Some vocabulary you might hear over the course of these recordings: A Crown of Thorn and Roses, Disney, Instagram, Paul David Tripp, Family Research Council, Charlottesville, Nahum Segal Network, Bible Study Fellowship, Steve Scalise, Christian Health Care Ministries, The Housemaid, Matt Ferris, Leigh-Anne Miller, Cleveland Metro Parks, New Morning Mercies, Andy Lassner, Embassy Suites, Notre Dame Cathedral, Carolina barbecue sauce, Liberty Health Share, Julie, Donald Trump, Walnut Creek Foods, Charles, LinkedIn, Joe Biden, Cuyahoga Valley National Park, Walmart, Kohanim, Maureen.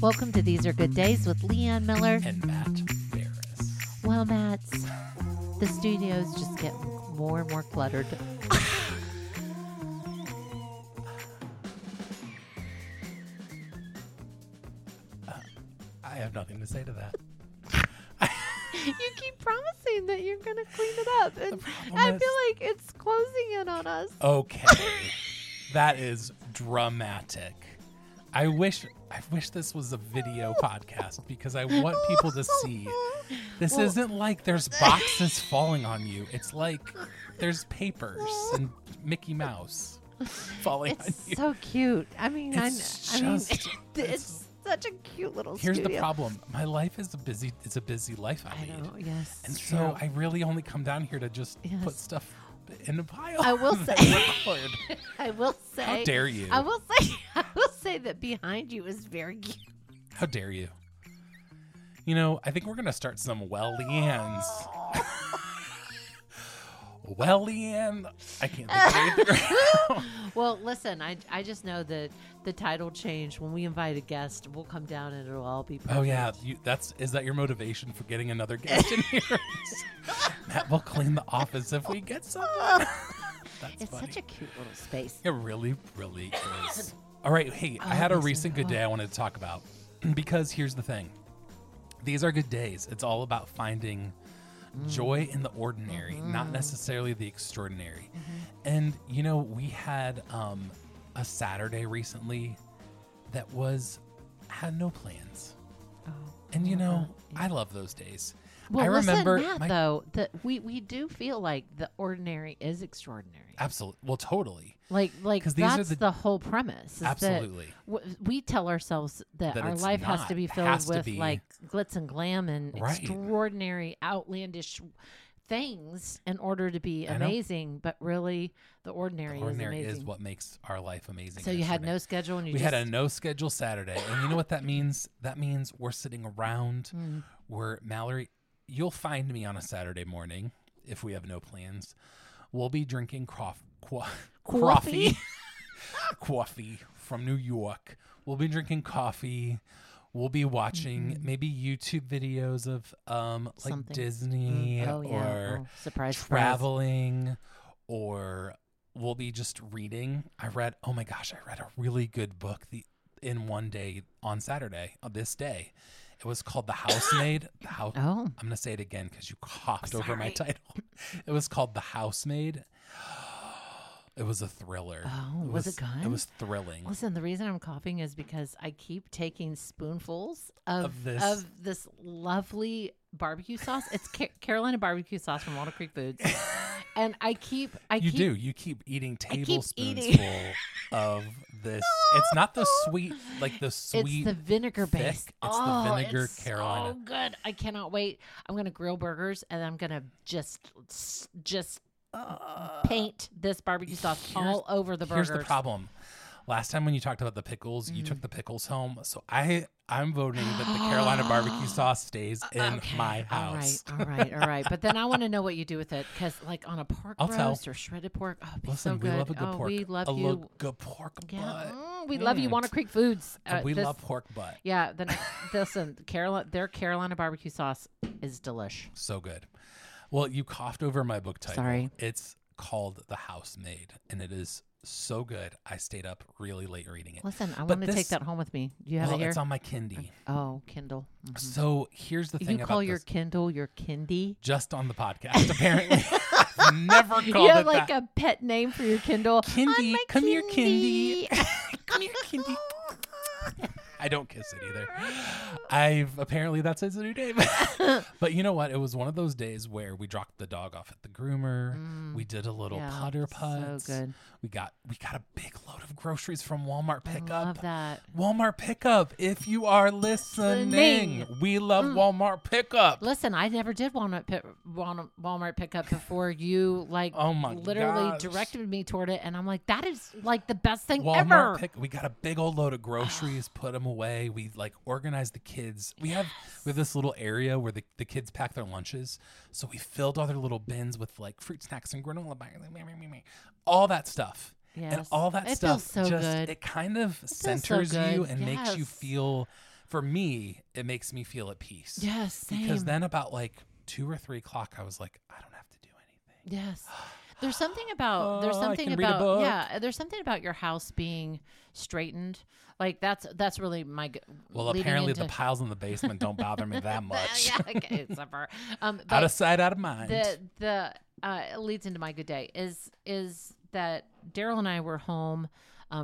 Welcome to These Are Good Days with Leigh-Anne Miller and Matt Ferris. Well, Matt, the studios just get more and more cluttered. I have nothing to say to that. You keep promising that you're going to clean it up, and I feel like it's closing in on us. Okay. That is dramatic. I wish this was a video podcast because I want people to see. This isn't like there's boxes falling on you. It's like there's papers and Mickey Mouse falling on you. It's so cute. I mean, it's such a cute little studio. Here's the problem. My life is a busy life I know, yes. And so yeah. I really only come down here to just put stuff in a pile. I will say. How dare you? I will say that behind you is very cute. How dare you? You know, I think we're going to start some Leigh-Anne's. Leigh-Anne, I can't think of anything. Well, listen, I just know that the title change, when we invite a guest, we'll come down and it'll all be perfect. Oh, yeah. Is that your motivation for getting another guest in here? Matt will clean the office if we get someone. It's funny. Such a cute little space. It really, really is. All right. Hey, I had a recent good day I wanted to talk about because here's the thing. These are good days. It's all about finding joy in the ordinary, not necessarily the extraordinary. And, you know, we had a Saturday recently that had no plans. Oh, and, you know, I love those days. Well, I remember that, though, that we do feel like the ordinary is extraordinary. Absolutely. Well, totally. Like that's the whole premise. Is absolutely. We tell ourselves that our life has to be filled with like glitz and glam and extraordinary, outlandish things in order to be amazing, but really the ordinary is amazing. Is what makes our life amazing. So you had no schedule and we had a no schedule Saturday. And you know what that means? That means we're sitting around where Mallory... You'll find me on a Saturday morning if we have no plans. We'll be drinking coffee from New York. We'll be drinking coffee. We'll be watching maybe YouTube videos of like something. Disney or traveling or we'll be just reading. I read a really good book in one day on Saturday, this day. It was called The Housemaid. I'm going to say it again because you coughed over my title. It was called The Housemaid. It was a thriller. Oh, was it good? It was thrilling. Listen, the reason I'm coughing is because I keep taking spoonfuls of this lovely barbecue sauce. It's Carolina barbecue sauce from Walnut Creek Foods. And You keep eating tablespoonsful of this. It's not the sweet, it's the vinegar base. It's the vinegar Carolina. Oh, good. I cannot wait. I'm going to grill burgers and I'm going to just paint this barbecue sauce all over the burgers. Here's the problem. Last time when you talked about the pickles, you took the pickles home. So I'm voting that the Carolina barbecue sauce stays in my house. All right. But then I want to know what you do with it because, like, on a pork roast or shredded pork, so good. Listen, we love a good pork. We love you. A good pork butt. We love you, Walnut Creek Foods. We love pork butt. Yeah. Then listen, their Carolina barbecue sauce is delish. So good. Well, you coughed over my book title. Sorry. It's called The Housemaid, and it is so good. I stayed up really late reading it. Listen, I want to take that home with me. Do you have it here? It's on my Kindle. Oh, Kindle. Mm-hmm. So here's the thing about this. You call your Kindle your Kindy? Just on the podcast, apparently. I've never called it that. You have like a pet name for your Kindle. Kindy, come here, Kindy. Come here, Kindy. I don't kiss it either. Apparently that's his new name. But you know what? It was one of those days where we dropped the dog off at the groomer. We did a little putter putt. So good. We got a big load of groceries from Walmart pickup. I love that. Walmart pickup. If you are listening, we love Walmart pickup. Listen, I never did Walmart pickup before you directed me toward it, and I'm like, that is like the best thing ever. We got a big old load of groceries, put them away. We like organized the kids. We have this little area where the kids pack their lunches. So we filled all their little bins with like fruit snacks and granola bars, all that stuff. Yes. And all that stuff feels so good. It kind of centers you and makes you feel for me, it makes me feel at peace. Yes. Same. Because then about like 2 or 3 o'clock, I was like, I don't have to do anything. Yes. There's something about your house being straightened. Like that's really my good. Well, apparently the piles in the basement don't bother me that much. Yeah, okay, except for, out of sight, out of mind. It leads into my good day is that Daryl and I were home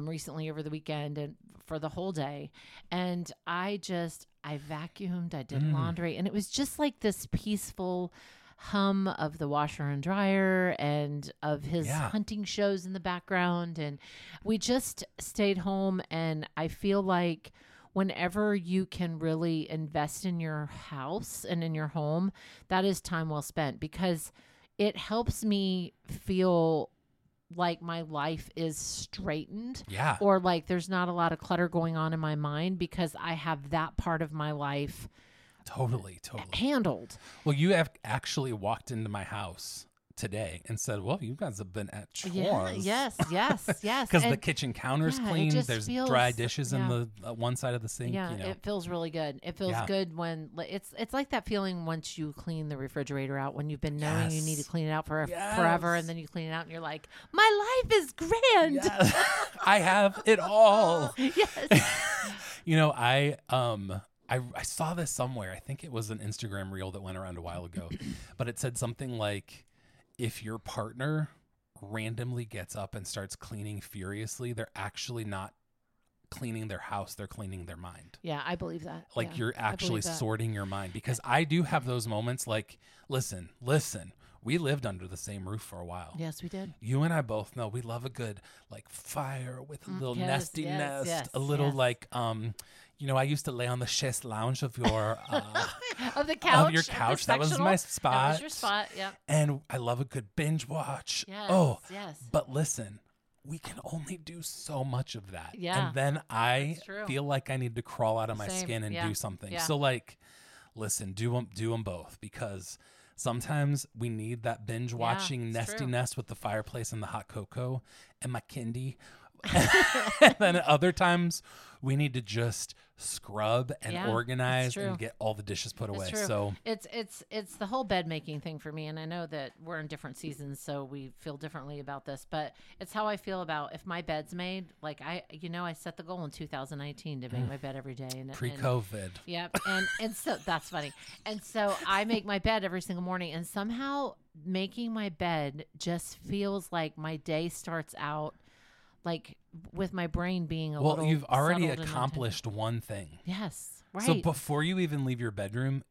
recently over the weekend and for the whole day. And I vacuumed, I did laundry, and it was just like this peaceful hum of the washer and dryer and of his hunting shows in the background. And we just stayed home. And I feel like whenever you can really invest in your house and in your home, that is time well spent, because it helps me feel like my life is straightened, or like there's not a lot of clutter going on in my mind because I have that part of my life totally handled. Well, you have actually walked into my house today and said, well, you guys have been at chores. Yeah, yes. Because the kitchen counter's clean. There's dry dishes in the one side of the sink. Yeah, you know. It feels really good. It feels good when it's like that feeling once you clean the refrigerator out, when you've been knowing you need to clean it out for forever, and then you clean it out and you're like, my life is grand. Yes. I have it all. Yes. You know, I saw this somewhere. I think it was an Instagram reel that went around a while ago, but it said something like, if your partner randomly gets up and starts cleaning furiously, they're actually not cleaning their house. They're cleaning their mind. Yeah, I believe that. Like you're actually sorting your mind, because I do have those moments like, listen. We lived under the same roof for a while. Yes, we did. You and I both know we love a good like fire with a little nastiness, like, you know, I used to lay on the chaise lounge of your of the couch. Of your couch. That was my spot. That was your spot, yeah. And I love a good binge watch. Yes, but listen, we can only do so much of that. Yeah. And then I feel like I need to crawl out of my skin and do something. Yeah. So like, listen, do them both, because sometimes we need that binge watching nestiness with the fireplace and the hot cocoa and my kindy. And then other times we need to just scrub and organize and get all the dishes put away. So it's the whole bed making thing for me. And I know that we're in different seasons, so we feel differently about this, but it's how I feel about if my bed's made. Like I set the goal in 2019 to make my bed every day. And pre-COVID. And so that's funny. And so I make my bed every single morning, and somehow making my bed just feels like my day starts out like with my brain being well, you've already accomplished one thing. Yes, right. So before you even leave your bedroom,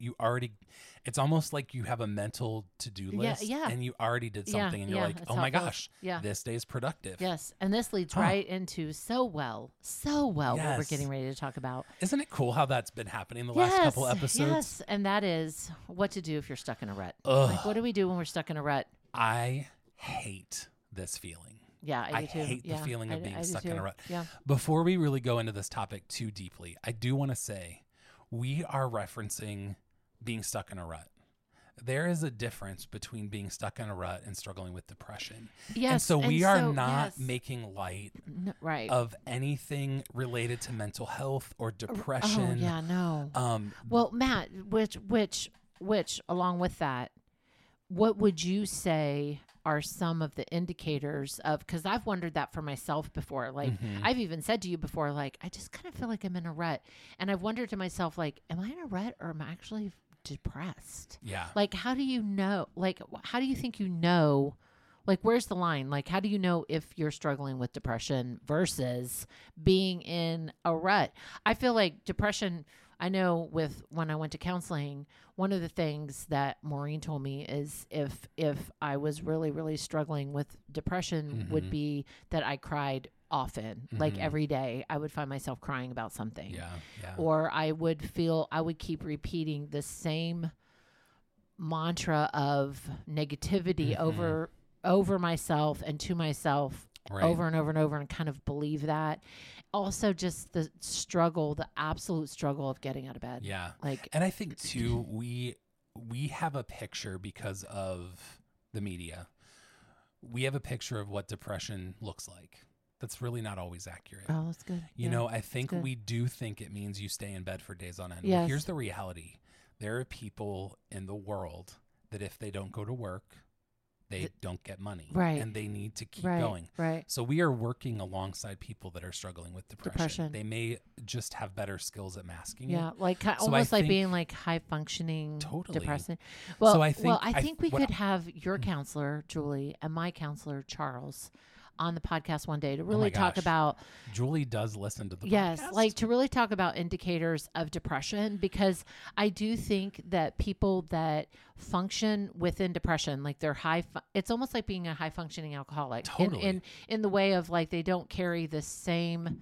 it's almost like you have a mental to-do list and you already did something and you're like, oh my gosh, this day's productive. Yes, and this leads right into so well what we're getting ready to talk about. Isn't it cool how that's been happening the last couple episodes? Yes, and that is what to do if you're stuck in a rut. Ugh. Like, what do we do when we're stuck in a rut? I hate this feeling. Yeah, I do too. I hate the feeling of being stuck in a rut. Yeah. Before we really go into this topic too deeply, I do want to say we are referencing being stuck in a rut. There is a difference between being stuck in a rut and struggling with depression. Yes. And so we are not making light of anything related to mental health or depression. Oh, yeah, no. Well, Matt, which along with that, what would you say are some of the indicators of, because I've wondered that for myself before. Like I've even said to you before, like, I just kind of feel like I'm in a rut. And I've wondered to myself, like, am I in a rut or am I actually depressed? Yeah. Like, how do you know? Like, how do you think you know? Like, where's the line? Like, how do you know if you're struggling with depression versus being in a rut? I feel like depression, I know when I went to counseling, one of the things that Maureen told me is if I was really, really struggling with depression would be that I cried often. Like every day I would find myself crying about something. Yeah. Or I would keep repeating the same mantra of negativity over myself and to myself. Right. Over and over and over, and kind of believe that. Also just the struggle, the absolute struggle of getting out of bed. Yeah. Like, and I think too, we have a picture because of the media. We have a picture of what depression looks like. That's really not always accurate. Oh, that's good. You know, I think we do think it means you stay in bed for days on end. Yes. Well, here's the reality. There are people in the world that if they don't go to work, they don't get money. Right. And they need to keep going. Right. So we are working alongside people that are struggling with depression. They may just have better skills at masking it. Yeah. Like almost like being like high functioning depressant. Well, so I think we could have your counselor, Julie, and my counselor, Charles, on the podcast one day to really talk about. Julie does listen to the podcast. Yes, like to really talk about indicators of depression, because I do think that people that function within depression, like they're it's almost like being a high functioning alcoholic. Totally. In the way of like, they don't carry those same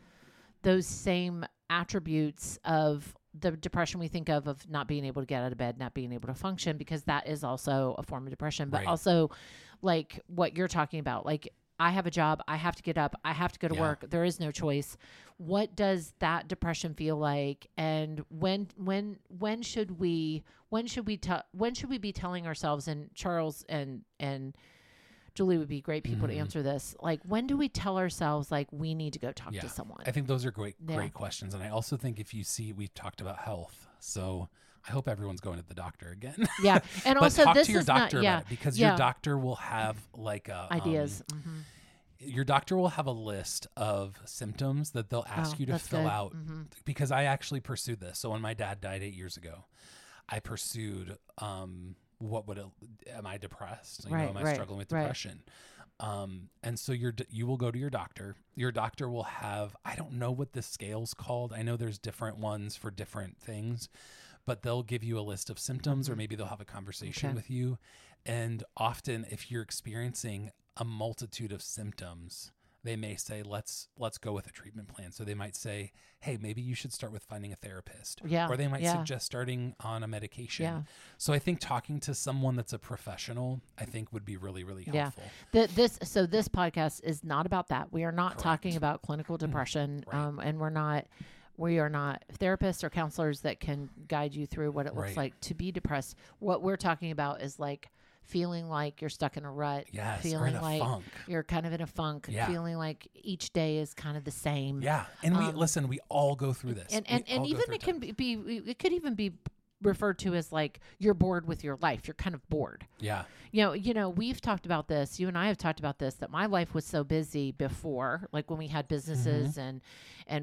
attributes of the depression we think of not being able to get out of bed, not being able to function, because that is also a form of depression, but also like what you're talking about, like, I have a job. I have to get up. I have to go to work. There is no choice. What does that depression feel like? And when should we be telling ourselves, and Charles and Julie would be great people to answer this. Like, when do we tell ourselves like we need to go talk to someone? I think those are great questions. And I also think if you see, we've talked about health. So I hope everyone's going to the doctor again. Yeah. And also talk to your doctor about it, because your doctor will have like ideas. Your doctor will have a list of symptoms that they'll ask you to fill out, because I actually pursued this. So when my dad died 8 years ago, I pursued, am I depressed? Am I struggling with depression? And so you will go to your doctor. Your doctor will have, I don't know what the scale's called. I know there's different ones for different things, but they'll give you a list of symptoms, or maybe they'll have a conversation with you. And often if you're experiencing a multitude of symptoms, they may say, let's go with a treatment plan. So they might say, hey, maybe you should start with finding a therapist. Yeah. Or they might suggest starting on a medication. Yeah. So I think talking to someone that's a professional, I think would be really, really helpful. So this podcast is not about that. We are not talking about clinical depression. And we are not therapists or counselors that can guide you through what it looks like to be depressed. What we're talking about is like feeling like you're stuck in a rut, feeling like funk. You're kind of in a funk, feeling like each day is kind of the same. Yeah. And we all go through this. And even it can be referred to as like you're bored with your life. You're kind of bored. Yeah. You know, we've talked about this. You and I have talked about this, that my life was so busy before, like when we had businesses and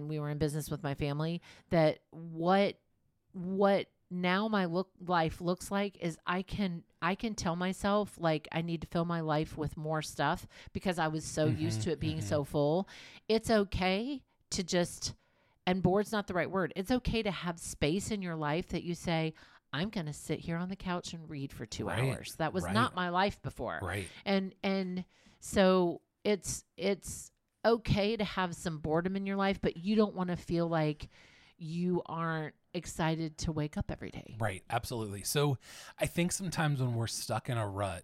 we were in business with my family, that what now my life looks like is I can tell myself like I need to fill my life with more stuff because I was so used to it being so full. It's okay to just, and bored's not the right word. It's okay to have space in your life that you say, I'm going to sit here on the couch and read for 2 hours. That was not my life before. Right. And so it's okay to have some boredom in your life, but you don't want to feel like you aren't excited to wake up every day. Right. Absolutely. So I think sometimes when we're stuck in a rut,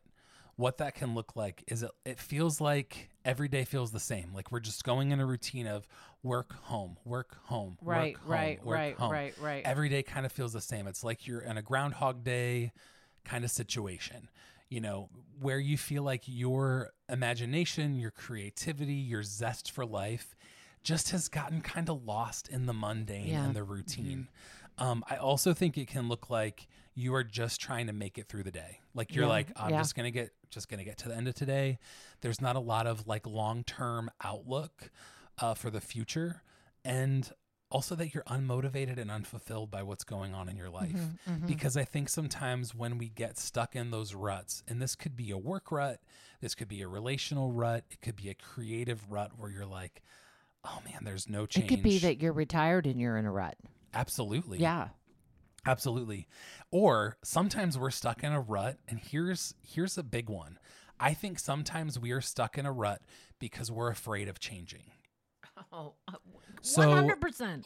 what that can look like is it feels like every day feels the same. Like we're just going in a routine of work, home, work, home. Every day kind of feels the same. It's like you're in a Groundhog Day kind of situation, you know, where you feel like your imagination, your creativity, your zest for life just has gotten kind of lost in the mundane and the routine. I also think it can look like you are just trying to make it through the day. Like you're like, I'm just going to get to the end of today. There's not a lot of like long-term outlook for the future. And also that you're unmotivated and unfulfilled by what's going on in your life. Because I think sometimes when we get stuck in those ruts, and this could be a work rut, this could be a relational rut, it could be a creative rut where you're like, oh man, there's no change. It could be that you're retired and you're in a rut. Absolutely. Yeah. Absolutely. Or sometimes we're stuck in a rut, and here's a big one. I think sometimes we are stuck in a rut because we're afraid of changing. Oh, 100%. So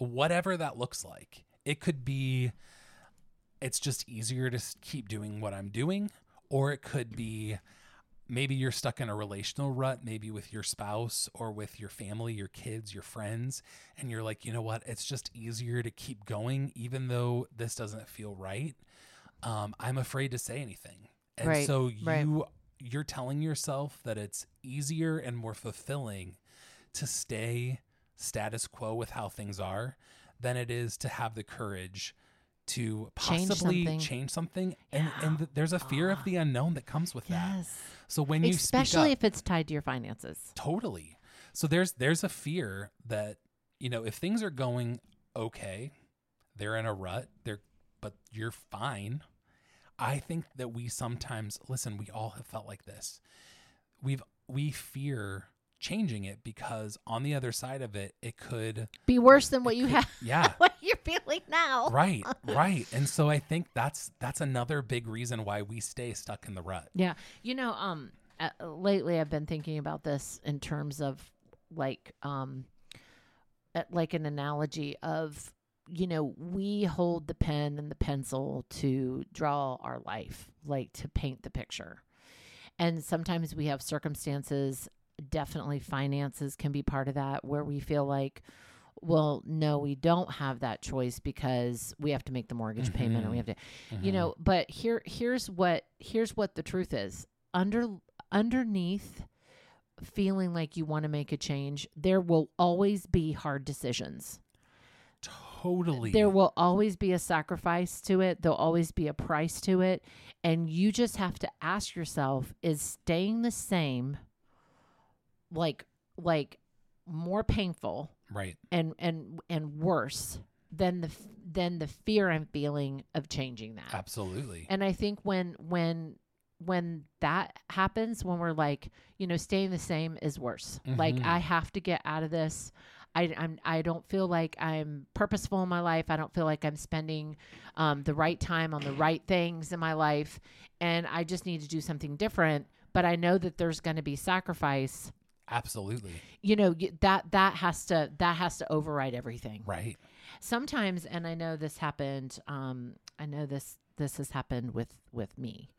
whatever that looks like, it could be, it's just easier to keep doing what I'm doing, or it could be maybe you're stuck in a relational rut, maybe with your spouse or with your family, your kids, your friends, and you're like, you know what? It's just easier to keep going, even though this doesn't feel right. I'm afraid to say anything. And so you're telling yourself that it's easier and more fulfilling to stay status quo with how things are than it is to have the courage to possibly change something. Yeah. And there's a fear of the unknown that comes with that. So when you especially if it's tied to your finances. Totally. So there's a fear that, you know, if things are going okay, they're in a rut, but you're fine. I think that we sometimes, listen, we all have felt like this. We fear changing it because on the other side of it, it could be worse than what you have. Yeah. What you're feeling now. Right. Right. And so I think that's another big reason why we stay stuck in the rut. Yeah. You know, lately I've been thinking about this in terms of like an analogy of, you know, we hold the pen and the pencil to draw our life, like to paint the picture. And sometimes we have circumstances, definitely finances can be part of that, where we feel like, well, no, we don't have that choice because we have to make the mortgage mm-hmm. payment and we have to, mm-hmm. you know, but here's what the truth is. Underneath feeling like you want to make a change, there will always be hard decisions. Totally. There will always be a sacrifice to it. There'll always be a price to it. And you just have to ask yourself, is staying the same like more painful, right? And worse than the fear I'm feeling of changing that. Absolutely. And I think when that happens, when we're like, you know, staying the same is worse. Mm-hmm. Like I have to get out of this. I don't feel like I'm purposeful in my life. I don't feel like I'm spending the right time on the right things in my life. And I just need to do something different. But I know that there's going to be sacrifice. Absolutely. You know, that has to override everything. Right. Sometimes, and I know this happened, I know this has happened with me,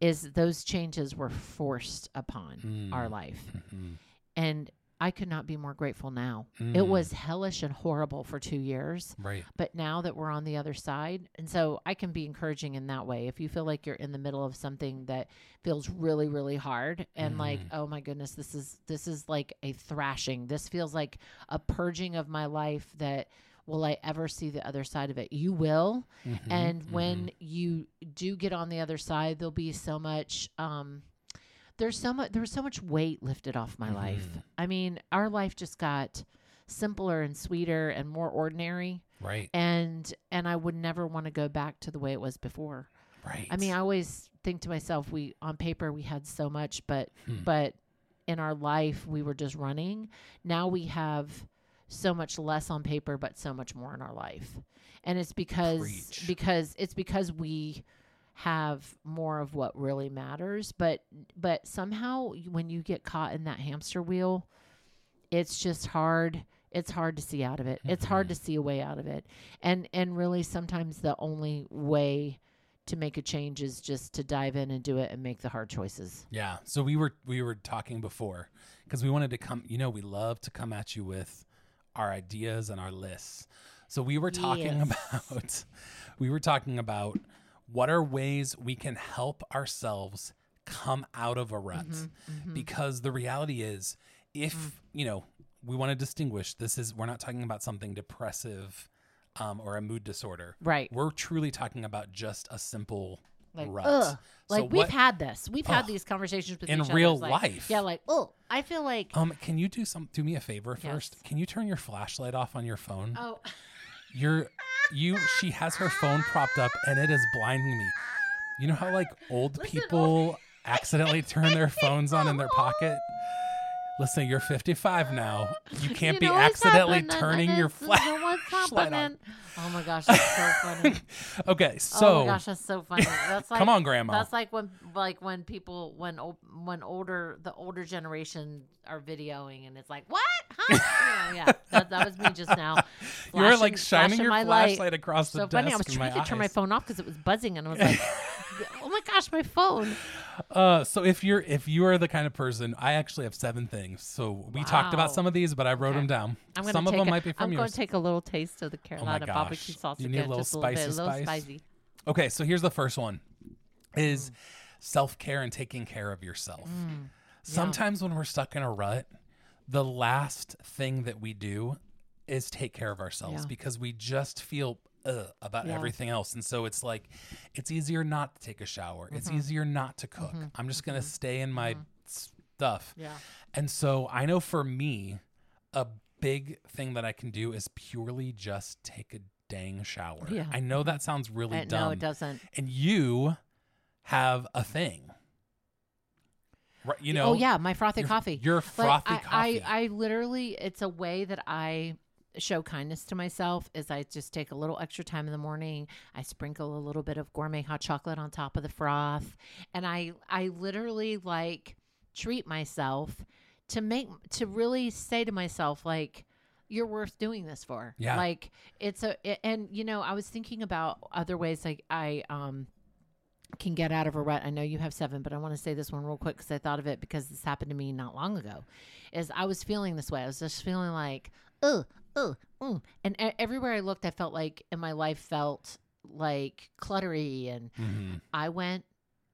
is those changes were forced upon our life. Mm-hmm. And I could not be more grateful now. Mm. It was hellish and horrible for 2 years. Right. But now that we're on the other side, and so I can be encouraging in that way. If you feel like you're in the middle of something that feels really, really hard and like, oh my goodness, this is like a thrashing. This feels like a purging of my life that will I ever see the other side of it? You will. Mm-hmm. And when you do get on the other side, there'll be so much, there was so much weight lifted off my life. I mean, our life just got simpler and sweeter and more ordinary. Right. And I would never want to go back to the way it was before. Right. I mean, I always think to myself, on paper, we had so much, but in our life, we were just running. Now we have so much less on paper, but so much more in our life. And it's because we have more of what really matters, but somehow when you get caught in that hamster wheel, it's just hard. It's hard to see out of it. It's hard to see a way out of it. And really sometimes the only way to make a change is just to dive in and do it and make the hard choices. Yeah. So we were talking before, because we wanted to come, you know, we love to come at you with our ideas and our lists. So we were talking about, what are ways we can help ourselves come out of a rut? Because the reality is, if, you know, we want to distinguish, we're not talking about something depressive or a mood disorder. Right. We're truly talking about just a simple rut. Ugh. So like we've had this. We've had these conversations with each other. In real life. Yeah, like, oh, I feel like. Can you do me a favor first? Can you turn your flashlight off on your phone? Oh. She has her phone propped up and it is blinding me. You know how like old people accidentally turn their phones on in their pocket? Listen, you're 55 now. You can't be accidentally turning your flashlight on. Oh my gosh, that's so funny. Okay, so. Oh my gosh, that's so funny. That's like, come on, Grandma. That's like when the older generation are videoing and it's like, what? Huh? You know, yeah, that was me just now. You were like shining your flashlight across the desk. So funny, I was trying to turn my phone off because it was buzzing and I was like, oh my gosh, my phone. So if you are the kind of person, I actually have 7 things. So we talked about some of these, but I wrote them down. Some of them might be from yours. I'm going to take a little taste of the Carolina barbecue sauce. You need again, a little spicy. Spicy. Okay, so here's the first one is self-care and taking care of yourself. Sometimes when we're stuck in a rut, the last thing that we do is take care of ourselves because we just feel about everything else. And so it's like, it's easier not to take a shower. Mm-hmm. It's easier not to cook. Mm-hmm. I'm just going to stay in my stuff. Yeah. And so I know for me, a big thing that I can do is purely just take a dang shower. Yeah. I know that sounds really dumb. No, it doesn't. And you have a thing. Right, you know, my frothy coffee. Your frothy coffee. I literally, it's a way that I show kindness to myself is I just take a little extra time in the morning. I sprinkle a little bit of gourmet hot chocolate on top of the froth. And I literally like treat myself to really say to myself, like, you're worth doing this for. Yeah. Like and you know, I was thinking about other ways like I can get out of a rut. I know you have 7, but I want to say this one real quick because I thought of it because this happened to me not long ago. Is I was feeling this way. I was just feeling like, and everywhere I looked, I felt like, and my life felt like cluttery. And I went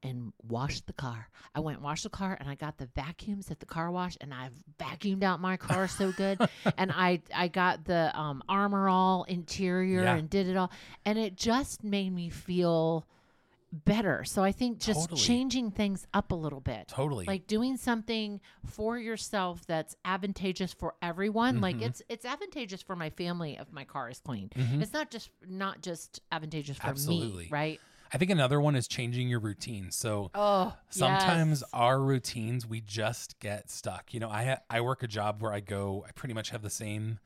and washed the car. I went and washed the car, and I got the vacuums at the car wash, and I vacuumed out my car so good. And I got the Armor All interior and did it all, and it just made me feel better. So I think just changing things up a little bit. Totally. Like doing something for yourself that's advantageous for everyone. Mm-hmm. Like it's advantageous for my family if my car is clean. Mm-hmm. It's not just advantageous for me, right? I think another one is changing your routine. So sometimes our routines, we just get stuck. You know, I work a job where I pretty much have the same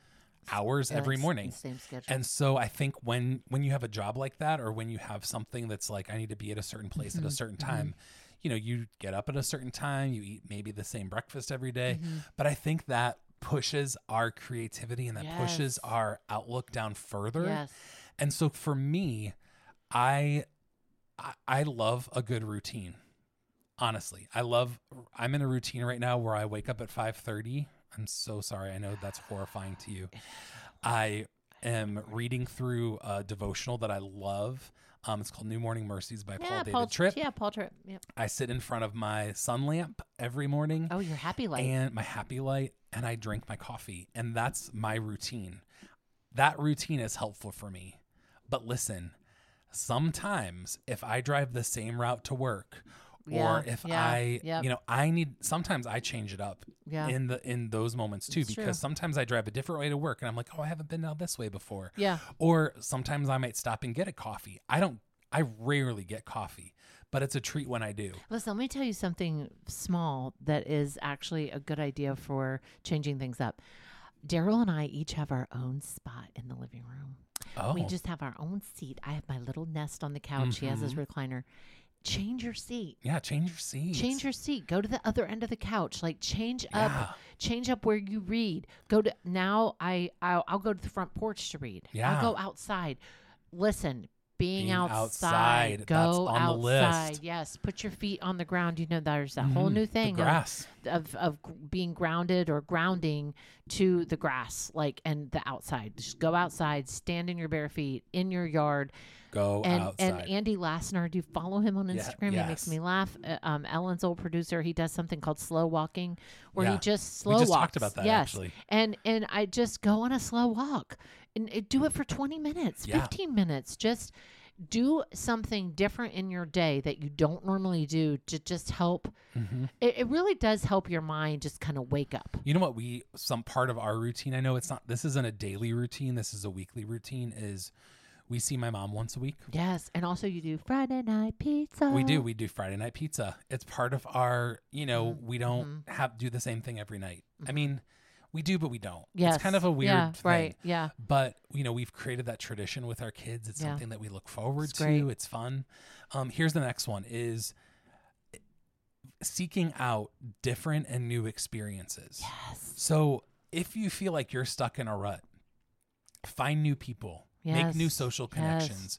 hours every morning. Same schedule. And so I think when you have a job like that, or when you have something that's like, I need to be at a certain place at a certain time, you know, you get up at a certain time, you eat maybe the same breakfast every day. But I think that pushes our creativity and that pushes our outlook down further. Yes. And so for me, I love a good routine. Honestly, I'm in a routine right now where I wake up at 5:30. I'm so sorry. I know that's horrifying to you. I am reading through a devotional that I love. It's called New Morning Mercies by Paul David Tripp. Yeah, Paul Tripp. Yep. I sit in front of my sun lamp every morning. Oh, your happy light. And my happy light. And I drink my coffee. And that's my routine. That routine is helpful for me. But listen, sometimes if I drive the same route to work, or if sometimes I change it up in those moments too, because sometimes I drive a different way to work and I'm like, oh, I haven't been out this way before. Yeah. Or sometimes I might stop and get a coffee. I rarely get coffee, but it's a treat when I do. Listen, let me tell you something small that is actually a good idea for changing things up. Daryl and I each have our own spot in the living room. Oh. We just have our own seat. I have my little nest on the couch. He has his recliner. Change your seat. Yeah, change your seat. Change your seat. Go to the other end of the couch. Like change up where you read. I'll go to the front porch to read. Yeah. I'll go outside. Listen, being outside. Go that's on outside. The list. Yes. Put your feet on the ground. You know, there's a whole new thing. The grass. Of being grounded or grounding to the grass, like, and the outside. Just go outside, stand in your bare feet, in your yard. And Andy Lassner, do you follow him on Instagram? Yes. He makes me laugh. Ellen's old producer, he does something called slow walking, where he just slow walks. We just talked about that, actually. And I just go on a slow walk and do it for 20 minutes, 15 minutes. Just do something different in your day that you don't normally do to just help. Mm-hmm. It really does help your mind just kind of wake up. You know what? Some part of our routine, I know this isn't a daily routine, this is a weekly routine, is we see my mom once a week. Yes. And also you do Friday night pizza. We do Friday night pizza. It's part of our, you know, we don't do the same thing every night. I mean, we do, but we don't. Yes. It's kind of a weird thing. Right. Yeah. But, you know, we've created that tradition with our kids. It's something that we look forward to. Great. It's fun. Here's the next one is seeking out different and new experiences. Yes. So if you feel like you're stuck in a rut, find new people. Yes. Make new social connections. Yes.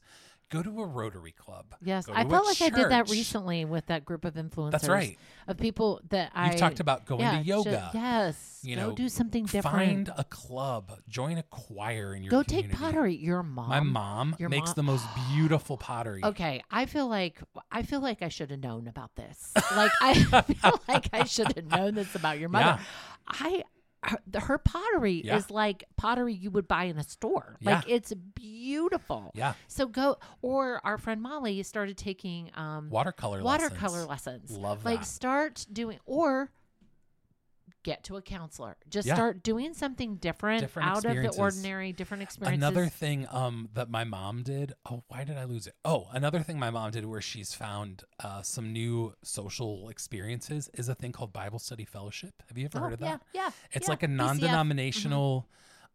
Go to a Rotary Club. Yes. I felt like church. I did that recently with that group of influencers. That's right. Of people that You've talked about going to yoga. Yes. You know, go do something different. Find a club. Join a choir in your community. Go take pottery. Your mom. My mom makes the most beautiful pottery. Okay. I feel like I should have known about this. Like I feel like I should have known this about your mother. Yeah. I her pottery is like pottery you would buy in a store. Yeah. Like, it's beautiful. Yeah. So go, or our friend Molly started taking watercolor lessons. Love that. Like, start doing, or get to a counselor. Just start doing something different out of the ordinary, different experiences. Another thing that my mom did. Oh, why did I lose it? Oh, another thing my mom did where she's found some new social experiences is a thing called Bible Study Fellowship. Have you ever heard of that? Yeah. It's like a non-denominational.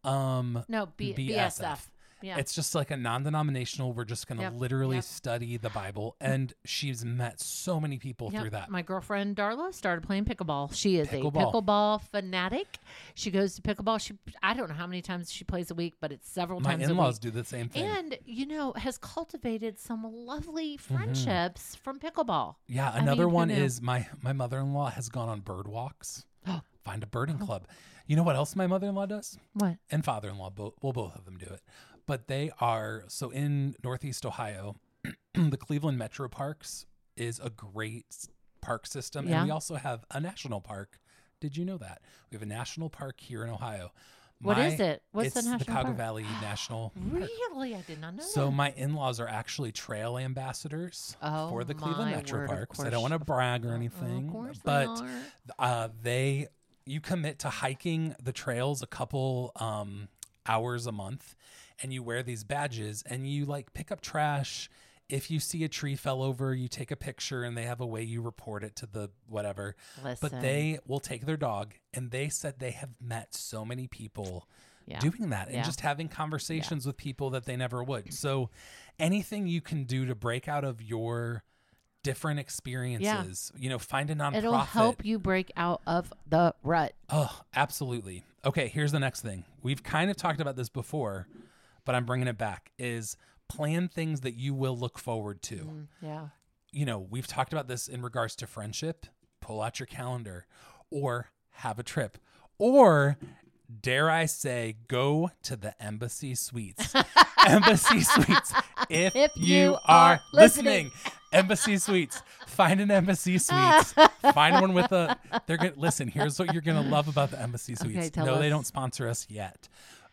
BSF. Yeah. It's just like a non-denominational, we're just going to literally study the Bible. And she's met so many people through that. My girlfriend, Darla, started playing pickleball. She is a pickleball fanatic. She goes to pickleball. I don't know how many times she plays a week, but it's several times a week. My in-laws do the same thing. And, has cultivated some lovely friendships from pickleball. Yeah, another one is my mother-in-law has gone on bird walks. Find a birding club. You know what else my mother-in-law does? What? And father-in-law, both of them do it. But they are, so in Northeast Ohio, the Cleveland Metro Parks is a great park system. Yeah. And we also have a national park. Did you know that? We have a national park here in Ohio. What is it? What's the national park? It's the Cuyahoga Valley National Park. Really? I did not know that. So my in-laws are actually trail ambassadors for the Cleveland Metro Parks. I don't want to brag or anything. Of course they are. But you commit to hiking the trails a couple hours a month, and you wear these badges, and you like pick up trash. If you see a tree fell over, you take a picture, and they have a way you report it to the whatever. Listen. But they will take their dog, and they said they have met so many people doing that and just having conversations with people that they never would. So anything you can do to break out of your different experiences, find a nonprofit. It'll help you break out of the rut. Oh, absolutely. Okay, here's the next thing. We've kind of talked about this before, but I'm bringing it back, is plan things that you will look forward to. Yeah. We've talked about this in regards to friendship. Pull out your calendar or have a trip or, dare I say, go to the Embassy Suites. Embassy Suites. If you are listening. Embassy Suites. Find an Embassy Suites. Find one with a... They're gonna, listen, here's what you're going to love about the Embassy Suites. Okay, they don't sponsor us yet.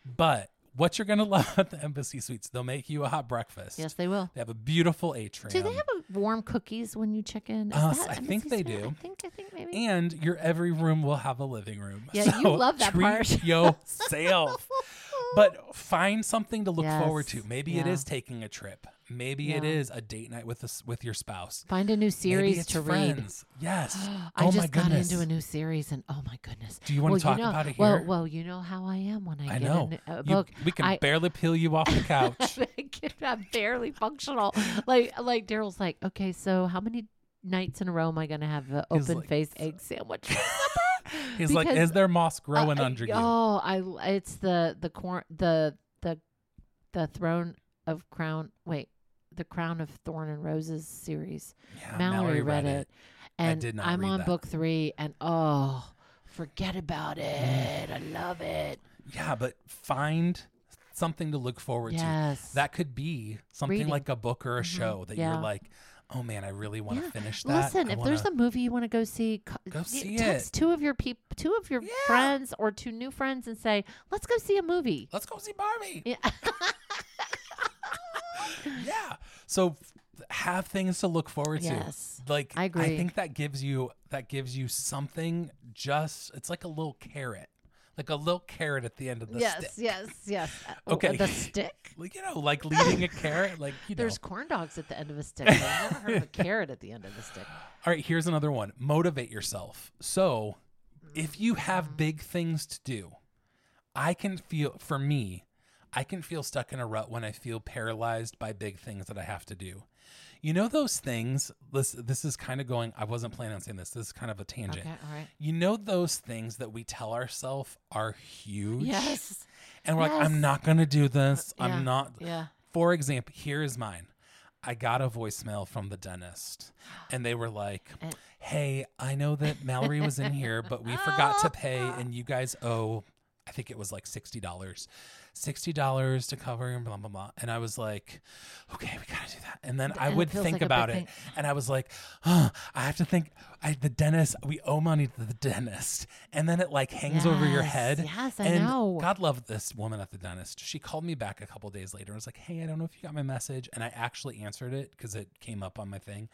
But... what you're going to love at the Embassy Suites, they'll make you a hot breakfast. Yes, they will. They have a beautiful atrium. Do they have warm cookies when you check in? I think they do. I think maybe. And your every room will have a living room. Yeah, so you love that part. Treat yourself. But find something to look forward to. Maybe it is taking a trip. Maybe it is a date night with your spouse. Find a new series to friends. Read. Yes. I just got into a new series, and oh my goodness. Do you want to talk about it here? Well, you know how I am when I get a book. We can barely peel you off the couch. I'm barely functional. Like Daryl's like, okay, so how many nights in a row am I going to have an open-faced egg sandwich for supper? He's like, is there moss growing under you? Oh, it's the throne of crown. Wait. The Crown of Thorn and Roses series. Yeah, Mallory read it. And I did not I'm read on that. Book 3, and forget about it. I love it. Yeah, but find something to look forward to. That could be something like a book or a show that you're like, oh man, I really want to finish that. Listen, if there's a movie you want to go see, text two of your friends or two new friends and say, let's go see a movie. Let's go see Barbie. Yeah. Yeah. So have things to look forward to. Like, I agree. I think that gives you something, just, it's like a little carrot. Like a little carrot at the end of the stick. Yes. Okay. The stick? Like leading a carrot. There's corn dogs at the end of a stick. I've never heard of a carrot at the end of the stick. All right, here's another one. Motivate yourself. So if you have big things to do, I can feel stuck in a rut when I feel paralyzed by big things that I have to do. Those things, this is kind of going, I wasn't planning on saying this. This is kind of a tangent. Okay, all right. Those things that we tell ourselves are huge. Yes. And we're like, I'm not going to do this. Yeah. I'm not. Yeah. For example, here is mine. I got a voicemail from the dentist, and they were like, hey, I know that Mallory was in here, but we forgot to pay, and you guys owe, I think it was like $60. $60 to cover and blah, blah, blah. And I was like, okay, we got to do that. And then I would think about it. And I was like, oh, I have to think. The dentist, we owe money to the dentist. And then it like hangs over your head. Yes, I know. God loved this woman at the dentist. She called me back a couple of days later and was like, hey, I don't know if you got my message. And I actually answered it because it came up on my thing.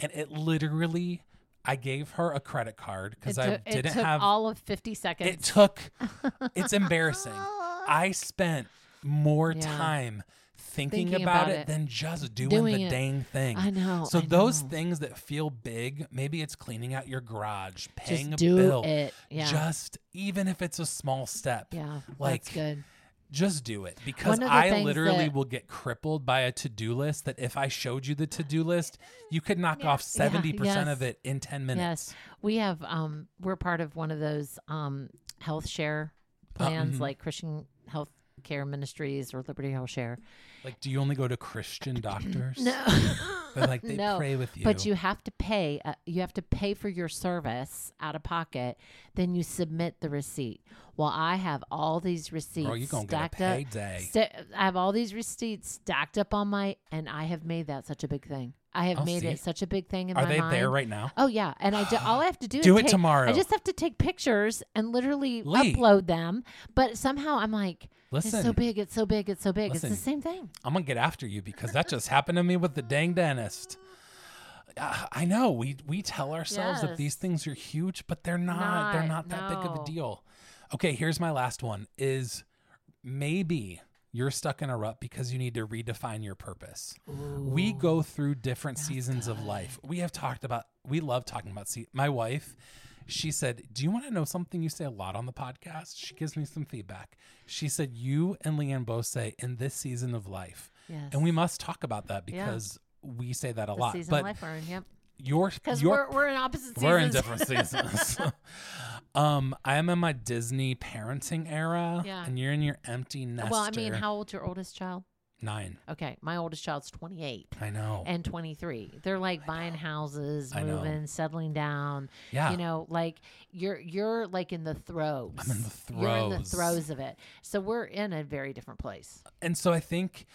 And it literally... I gave her a credit card because I didn't have all of 50 seconds. It's embarrassing. I spent more time thinking about it than just doing the dang thing. I know. So those things that feel big, maybe it's cleaning out your garage, paying a bill. Just even if it's a small step. Yeah. Like, that's good. Just do it, because I literally will get crippled by a to-do list that if I showed you the to-do list, you could knock off 70% of it in 10 minutes. Yes. We have, we're part of one of those health share plans like Christian Health Care Ministries or Liberty Health Share. Like, do you only go to Christian doctors? No. But like, they pray with you. But you have to pay. You have to pay for your service out of pocket. Then you submit the receipt. Well, I have all these receipts stacked up. I have all these receipts stacked up on my, and I have made that such a big thing. I have made it such a big thing in my mind. Are they there right now? Oh, yeah. And all I have to do is do it tomorrow. I just have to take pictures and literally upload them. But somehow I'm like, listen, it's so big. Listen, it's the same thing. I'm going to get after you because that just happened to me with the dang dentist. I know. We tell ourselves that these things are huge, but they're not. They're not that big of a deal. Okay, here's my last one is maybe... You're stuck in a rut because you need to redefine your purpose. Ooh, we go through different seasons of life. We love talking about, my wife, she said, do you want to know something you say a lot on the podcast? She gives me some feedback. She said, you and Leigh-Anne both say in this season of life. Yes. And we must talk about that because we say that a lot. Season of life we're in, because we're in opposite seasons. We're in different seasons. I am in my Disney parenting era, and you're in your empty nester. Well, I mean, how old's your oldest child? 9. Okay, my oldest child's 28. I know. And 23. They're like buying houses, moving, settling down. Yeah. You know, like you're like in the throes. I'm in the throes. You're in the throes of it. So we're in a very different place. And so I think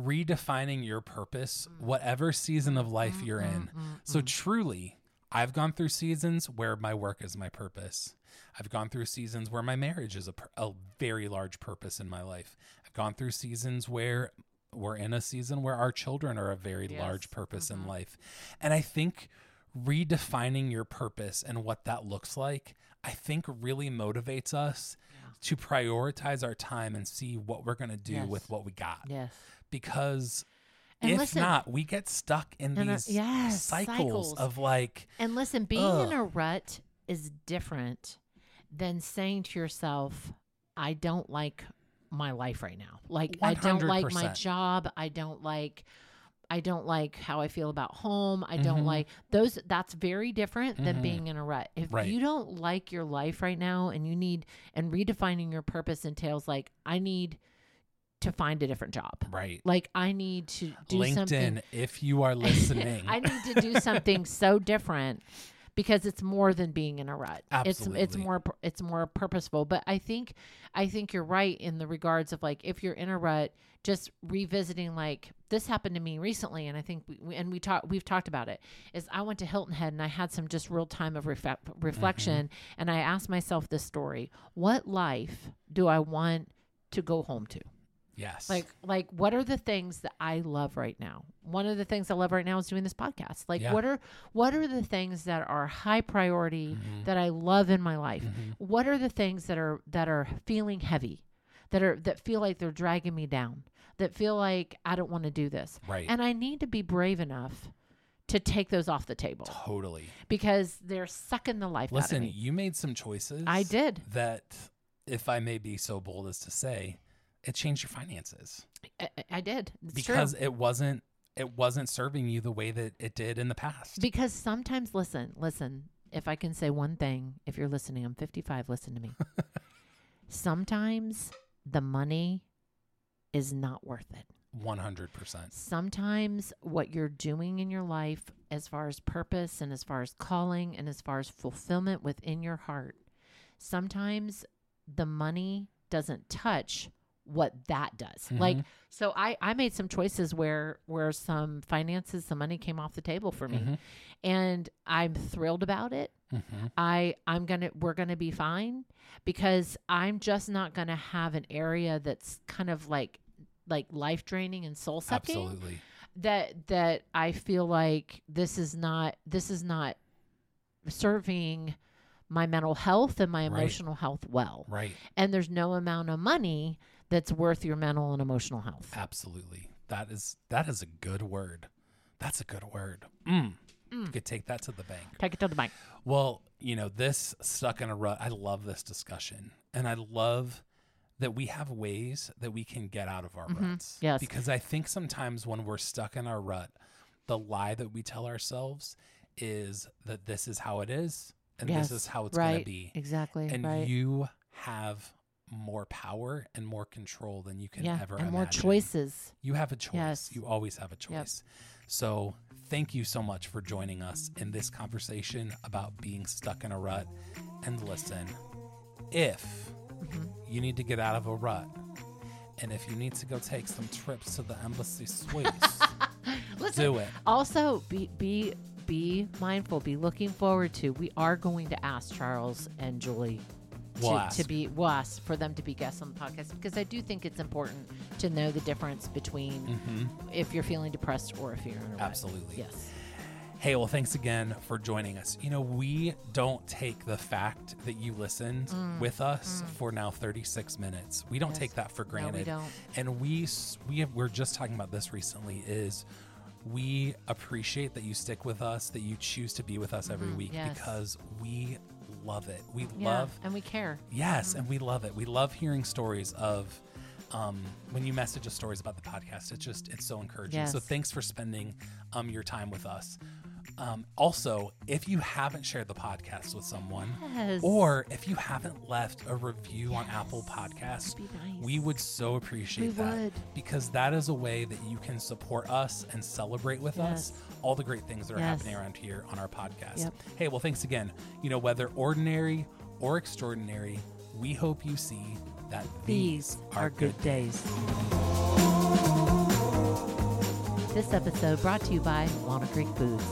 redefining your purpose, whatever season of life you're in. So truly, I've gone through seasons where my work is my purpose. I've gone through seasons where my marriage is a very large purpose in my life. I've gone through seasons where we're in a season where our children are a very large purpose in life. And I think redefining your purpose and what that looks like, I think really motivates us to prioritize our time and see what we're going to do with what we got. Yes. Because we get stuck in these cycles of like... And listen, being in a rut is different than saying to yourself, I don't like my life right now. Like 100%. I don't like my job. I don't like how I feel about home. I don't like those. That's very different than being in a rut. If you don't like your life right now and you need, and redefining your purpose entails like, I need to find a different job. Right. Like I need to do LinkedIn, something. If you are listening, I need to do something so different because it's more than being in a rut. Absolutely. It's more purposeful. But I think you're right in the regards of like, if you're in a rut, just revisiting, like this happened to me recently. And I think we've talked about it is I went to Hilton Head and I had some just real time of reflection. And I asked myself this story, what life do I want to go home to? Yes. Like what are the things that I love right now? One of the things I love right now is doing this podcast. Like what are the things that are high priority that I love in my life? What are the things that are feeling heavy, that feel like they're dragging me down, that feel like I don't want to do this. Right. And I need to be brave enough to take those off the table. Totally. Because they're sucking the life out of me. Listen, you made some choices. I did. That, if I may be so bold as to say, it changed your finances. I did. It's because true. It wasn't serving you the way that it did in the past. Because sometimes, listen, if I can say one thing, if you're listening, I'm 55, listen to me. Sometimes the money is not worth it. 100%. Sometimes what you're doing in your life, as far as purpose and as far as calling and as far as fulfillment within your heart, sometimes the money doesn't touch what that does. Mm-hmm. Like, so I made some choices where some finances, some money came off the table for me, mm-hmm. and I'm thrilled about it. Mm-hmm. We're going to be fine, because I'm just not going to have an area that's kind of like life draining and soul sucking. Absolutely. That I feel like this is not serving my mental health and my emotional health well. Right. And there's no amount of money that's worth your mental and emotional health. Absolutely. That is a good word. That's a good word. You could take that to the bank. Take it to the bank. Well, this stuck in a rut. I love this discussion. And I love that we have ways that we can get out of our mm-hmm. ruts. Yes. Because I think sometimes when we're stuck in our rut, the lie that we tell ourselves is that this is how it is. And yes, this is how it's going to be. Exactly. And you have more power and more control than you can ever imagine. And more choices. You have a choice. Yes. You always have a choice. Yep. So thank you so much for joining us in this conversation about being stuck in a rut. And listen, if mm-hmm. you need to get out of a rut, and if you need to go take some trips to the Embassy Suites, do it. Also, be mindful, be looking forward to. We are going to ask Charles and Julie to ask for them to be guests on the podcast, because I do think it's important to know the difference between mm-hmm. if you're feeling depressed or if you're in a rut. Absolutely. Yes. Hey, well, thanks again for joining us. We don't take the fact that you listened with us for now 36 minutes. We don't take that for granted. No, we don't. And we're just talking about this recently is we appreciate that you stick with us, that you choose to be with us every week, because we love it. We love and we care. Yes, and we love it. We love hearing stories of when you message us stories about the podcast. It's so encouraging. Yes. So thanks for spending your time with us. Also, if you haven't shared the podcast with someone, or if you haven't left a review on Apple Podcasts, nice. We would so appreciate that. Because that is a way that you can support us and celebrate with us all the great things that are happening around here on our podcast. Yep. Hey, well, thanks again. Whether ordinary or extraordinary, we hope you see that these are good days. This episode brought to you by Walnut Creek Foods.